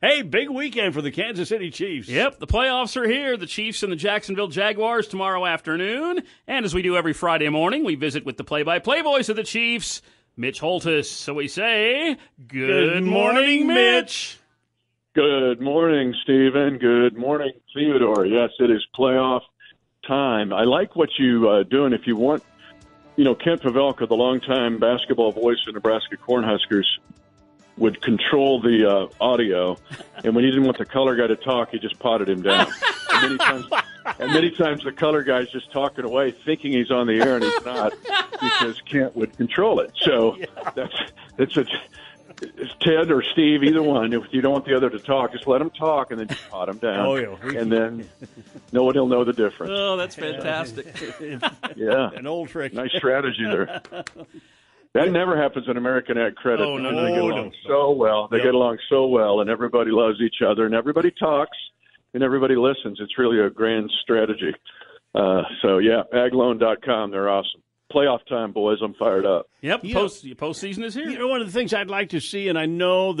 Hey, big weekend for the Kansas City Chiefs. Yep, the playoffs are here. The Chiefs and the Jacksonville Jaguars tomorrow afternoon. And as we do every Friday morning, we visit with the play-by-play voice of the Chiefs, Mitch Holthus. So we say, good morning, Mitch. Good morning, Stephen. Good morning, Theodore. Yes, it is playoff time. I like what you're doing. If you want, Kent Pavelka, the longtime basketball voice of Nebraska Cornhuskers, would control the audio, and when he didn't want the color guy to talk, he just potted him down. And many times the color guy's just talking away, thinking he's on the air, and he's not, because Kent would control it. So it's Ted or Steve, either one. If you don't want the other to talk, just let him talk, and then just pot him down. Oh, yeah. And then no one will know the difference. Oh, that's fantastic. Yeah. An old trick. Nice strategy there. That never happens in American Ag Credit. Oh, no, they get along so well. They get along so well, and everybody loves each other, and everybody talks, and everybody listens. It's really a grand strategy. Agloan.com, they're awesome. Playoff time, boys. I'm fired up. Yep, postseason is here. One of the things I'd like to see, and I know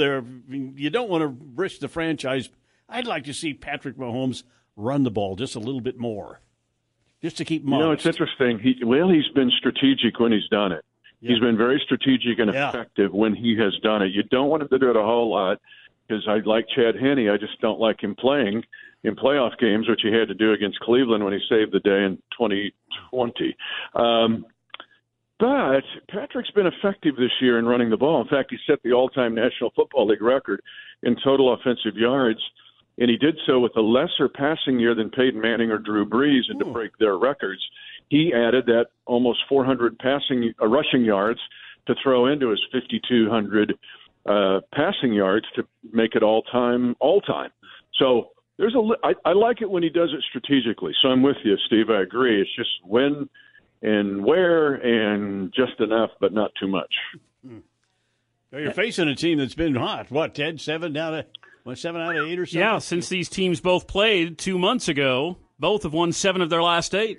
you don't want to risk the franchise, I'd like to see Patrick Mahomes run the ball just a little bit more, just to keep him honest. It's interesting. He's been strategic when he's done it. Yeah. He's been very strategic and effective when he has done it. You don't want him to do it a whole lot because I like Chad Henne. I just don't like him playing in playoff games, which he had to do against Cleveland when he saved the day in 2020. But Patrick's been effective this year in running the ball. In fact, he set the all-time National Football League record in total offensive yards, and he did so with a lesser passing year than Peyton Manning or Drew Brees, and to break their records, he added that almost 400 rushing yards to throw into his 5,200 passing yards to make it all time. So I like it when he does it strategically. So I'm with you, Steve. I agree. It's just when and where and just enough, but not too much. Well, you're facing a team that's been hot. What, Ted? 7 out of 8 or something? Yeah, since these teams both played 2 months ago, both have won 7 of their last 8.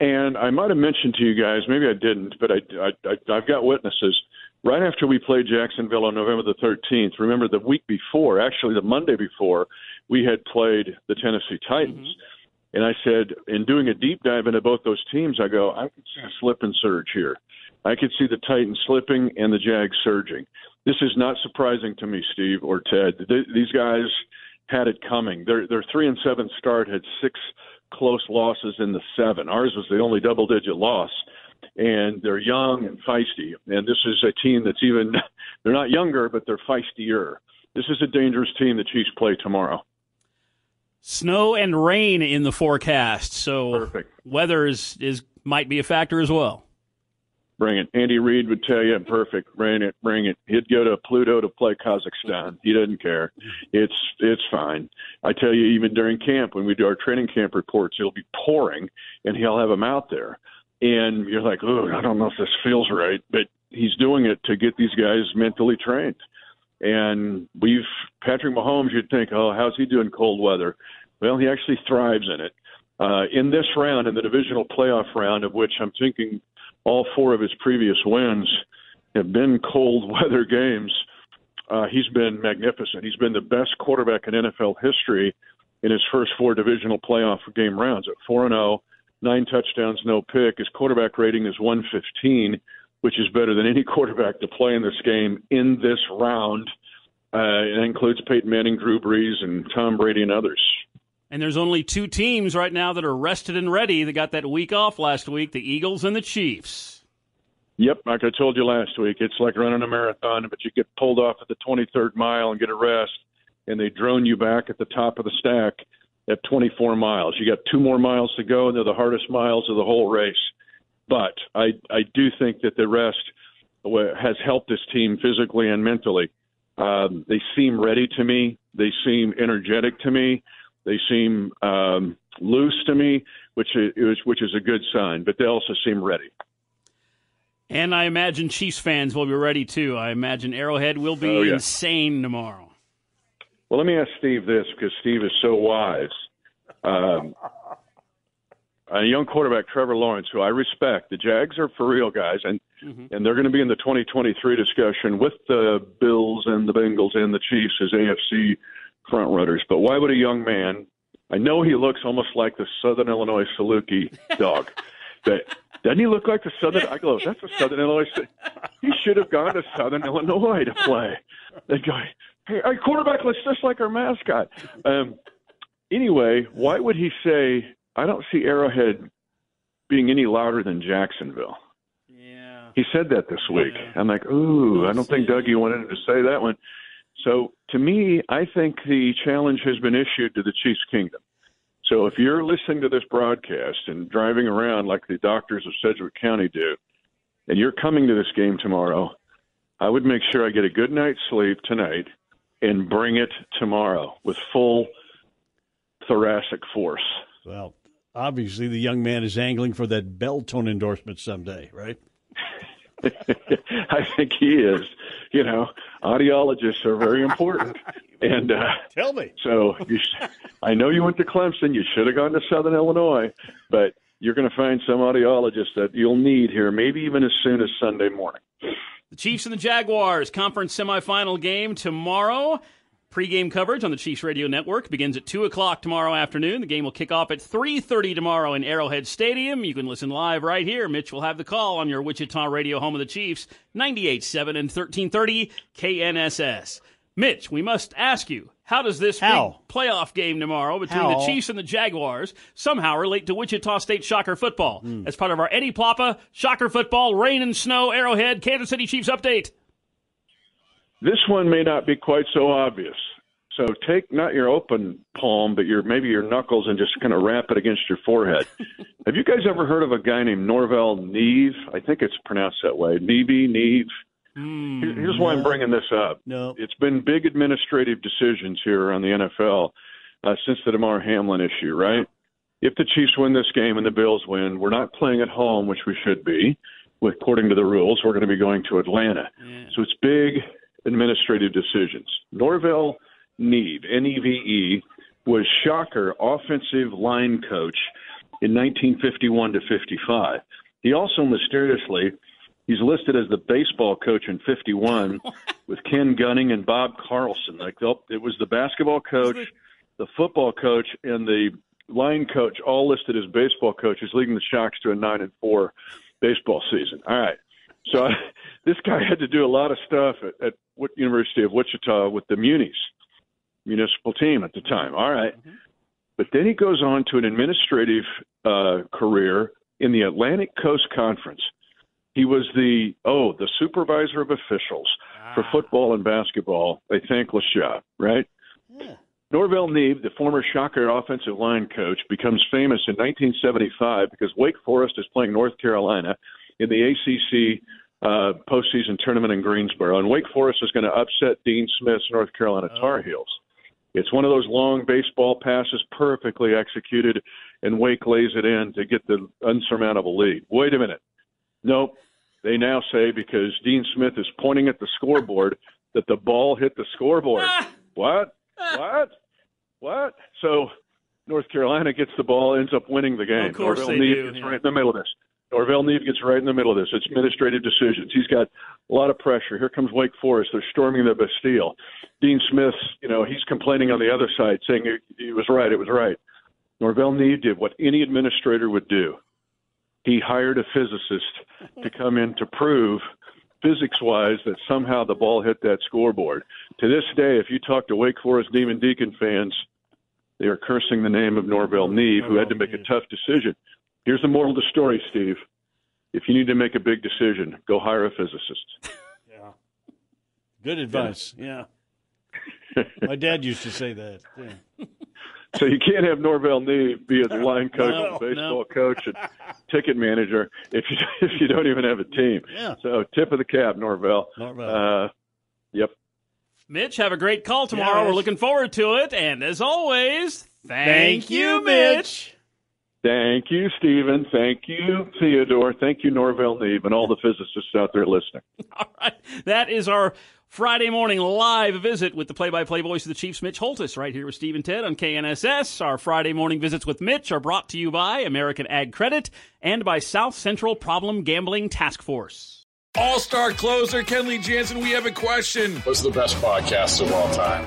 And I might have mentioned to you guys, maybe I didn't, but I've got witnesses. Right after we played Jacksonville on November the 13th, remember the week before, actually the Monday before, we had played the Tennessee Titans. Mm-hmm. And I said, in doing a deep dive into both those teams, I go, I could see a slip and surge here. I could see the Titans slipping and the Jags surging. This is not surprising to me, Steve or Ted. These guys had it coming. Their 3-7 start had 6 close losses in the 7. Ours was the only double-digit loss, and they're young and feisty. And this is a team that's they're not younger, but they're feistier. This is a dangerous team the Chiefs play tomorrow. Snow and rain in the forecast, so perfect. Weather might be a factor as well. Bring it. Andy Reid would tell you, perfect, bring it. He'd go to Pluto to play Kazakhstan. He doesn't care. It's fine. I tell you, even during camp, when we do our training camp reports, it'll be pouring, and he'll have them out there. And you're like, oh, I don't know if this feels right, but he's doing it to get these guys mentally trained. And Patrick Mahomes, you'd think, oh, how's he doing cold weather? Well, he actually thrives in it. In this round, in the divisional playoff round, of which I'm thinking – all 4 of his previous wins have been cold weather games. He's been magnificent. He's been the best quarterback in NFL history in his first 4 divisional playoff game rounds. At 4-0, 9 touchdowns, no pick. His quarterback rating is 115, which is better than any quarterback to play in this game in this round. It includes Peyton Manning, Drew Brees, and Tom Brady and others. And there's only 2 teams right now that are rested and ready. They got that week off last week, the Eagles and the Chiefs. Yep, like I told you last week, it's like running a marathon, but you get pulled off at the 23rd mile and get a rest, and they drone you back at the top of the stack at 24 miles. You got 2 more miles to go, and they're the hardest miles of the whole race. But I do think that the rest has helped this team physically and mentally. They seem ready to me. They seem energetic to me. They seem loose to me, which is a good sign. But they also seem ready. And I imagine Chiefs fans will be ready, too. I imagine Arrowhead will be insane tomorrow. Well, let me ask Steve this, because Steve is so wise. A young quarterback, Trevor Lawrence, who I respect. The Jags are for real, guys, and they're going to be in the 2023 discussion with the Bills and the Bengals and the Chiefs as AFC frontrunners. But why would a young man – I know he looks almost like the Southern Illinois Saluki dog, but – doesn't he look like the Southern? I go, that's the Southern Illinois. He should have gone to Southern Illinois to play. They go, hey, our quarterback looks just like our mascot. Anyway, why would he say, I don't see Arrowhead being any louder than Jacksonville? Yeah. He said that this week. Yeah. I'm like, ooh, I don't think Dougie wanted to say that one. So to me, I think the challenge has been issued to the Chiefs Kingdom. So if you're listening to this broadcast and driving around like the doctors of Sedgwick County do, and you're coming to this game tomorrow, I would make sure I get a good night's sleep tonight and bring it tomorrow with full thoracic force. Well, obviously the young man is angling for that Beltone endorsement someday, right? I think he is. You know, audiologists are very important. And tell me. So I know you went to Clemson. You should have gone to Southern Illinois, but you're going to find some audiologists that you'll need here, maybe even as soon as Sunday morning. The Chiefs and the Jaguars conference semifinal game tomorrow. Pre-game coverage on the Chiefs Radio Network begins at 2 o'clock tomorrow afternoon. The game will kick off at 3:30 tomorrow in Arrowhead Stadium. You can listen live right here. Mitch will have the call on your Wichita radio home of the Chiefs, 98.7 and 1330 KNSS. Mitch, we must ask you, how does this big playoff game tomorrow between the Chiefs and the Jaguars somehow relate to Wichita State Shocker football? As part of our Eddie Ploppa Shocker football, rain and snow, Arrowhead, Kansas City Chiefs update. This one may not be quite so obvious. So take not your open palm, but maybe your knuckles and just kind of wrap it against your forehead. Have you guys ever heard of a guy named Norvell Neve? I think it's pronounced that way. Neve. Here's why I'm bringing this up. No. It's been big administrative decisions here on the NFL since the Damar Hamlin issue, right? If the Chiefs win this game and the Bills win, we're not playing at home, which we should be. According to the rules, we're going to be going to Atlanta. Yeah. So it's big administrative decisions. Norvell Neve, Neve, was Shocker offensive line coach in 1951 to 55. He also mysteriously, he's listed as the baseball coach in 51 with Ken Gunning and Bob Carlson. Like it was the basketball coach, the football coach, and the line coach all listed as baseball coaches, leading the Shocks to a 9-4 baseball season. All right. So this guy had to do a lot of stuff at University of Wichita with the Munis, municipal team at the time. All right. Mm-hmm. But then he goes on to an administrative career in the Atlantic Coast Conference. He was the supervisor of officials for football and basketball, a thankless job, right? Yeah. Norvell Neve, the former Shocker offensive line coach, becomes famous in 1975 because Wake Forest is playing North Carolina in the ACC postseason tournament in Greensboro. And Wake Forest is going to upset Dean Smith's North Carolina Tar Heels. It's one of those long baseball passes perfectly executed, and Wake lays it in to get the unsurmountable lead. Wait a minute. Nope. They now say, because Dean Smith is pointing at the scoreboard, that the ball hit the scoreboard. What? So North Carolina gets the ball, ends up winning the game. Of course Norvell Neve do. It's right in the middle of this. Norvell Neve gets right in the middle of this. It's administrative decisions. He's got a lot of pressure. Here comes Wake Forest. They're storming the Bastille. Dean Smith, he's complaining on the other side, saying it was right, it was right. Norvell Neve did what any administrator would do. He hired a physicist to come in to prove physics-wise that somehow the ball hit that scoreboard. To this day, if you talk to Wake Forest Demon Deacon fans, they are cursing the name of Norvell Neve, who had to make a tough decision. Here's the moral of the story, Steve. If you need to make a big decision, go hire a physicist. Yeah. Good advice. Yeah. My dad used to say that. Yeah. So you can't have Norvell Neve be a line coach, baseball coach, and ticket manager if you don't even have a team. Yeah. So tip of the cap, Norvell. Yep. Mitch, have a great call tomorrow. Yes. We're looking forward to it. And as always, thank you, Mitch. Thank you, Stephen. Thank you, Theodore. Thank you, Norvell Neve, and all the physicists out there listening. All right. That is our Friday morning live visit with the play-by-play voice of the Chiefs, Mitch Holthus, right here with Steve and Ted on KNSS. Our Friday morning visits with Mitch are brought to you by American Ag Credit and by South Central Problem Gambling Task Force. All-star closer Kenley Jansen, we have a question. What's the best podcast of all time?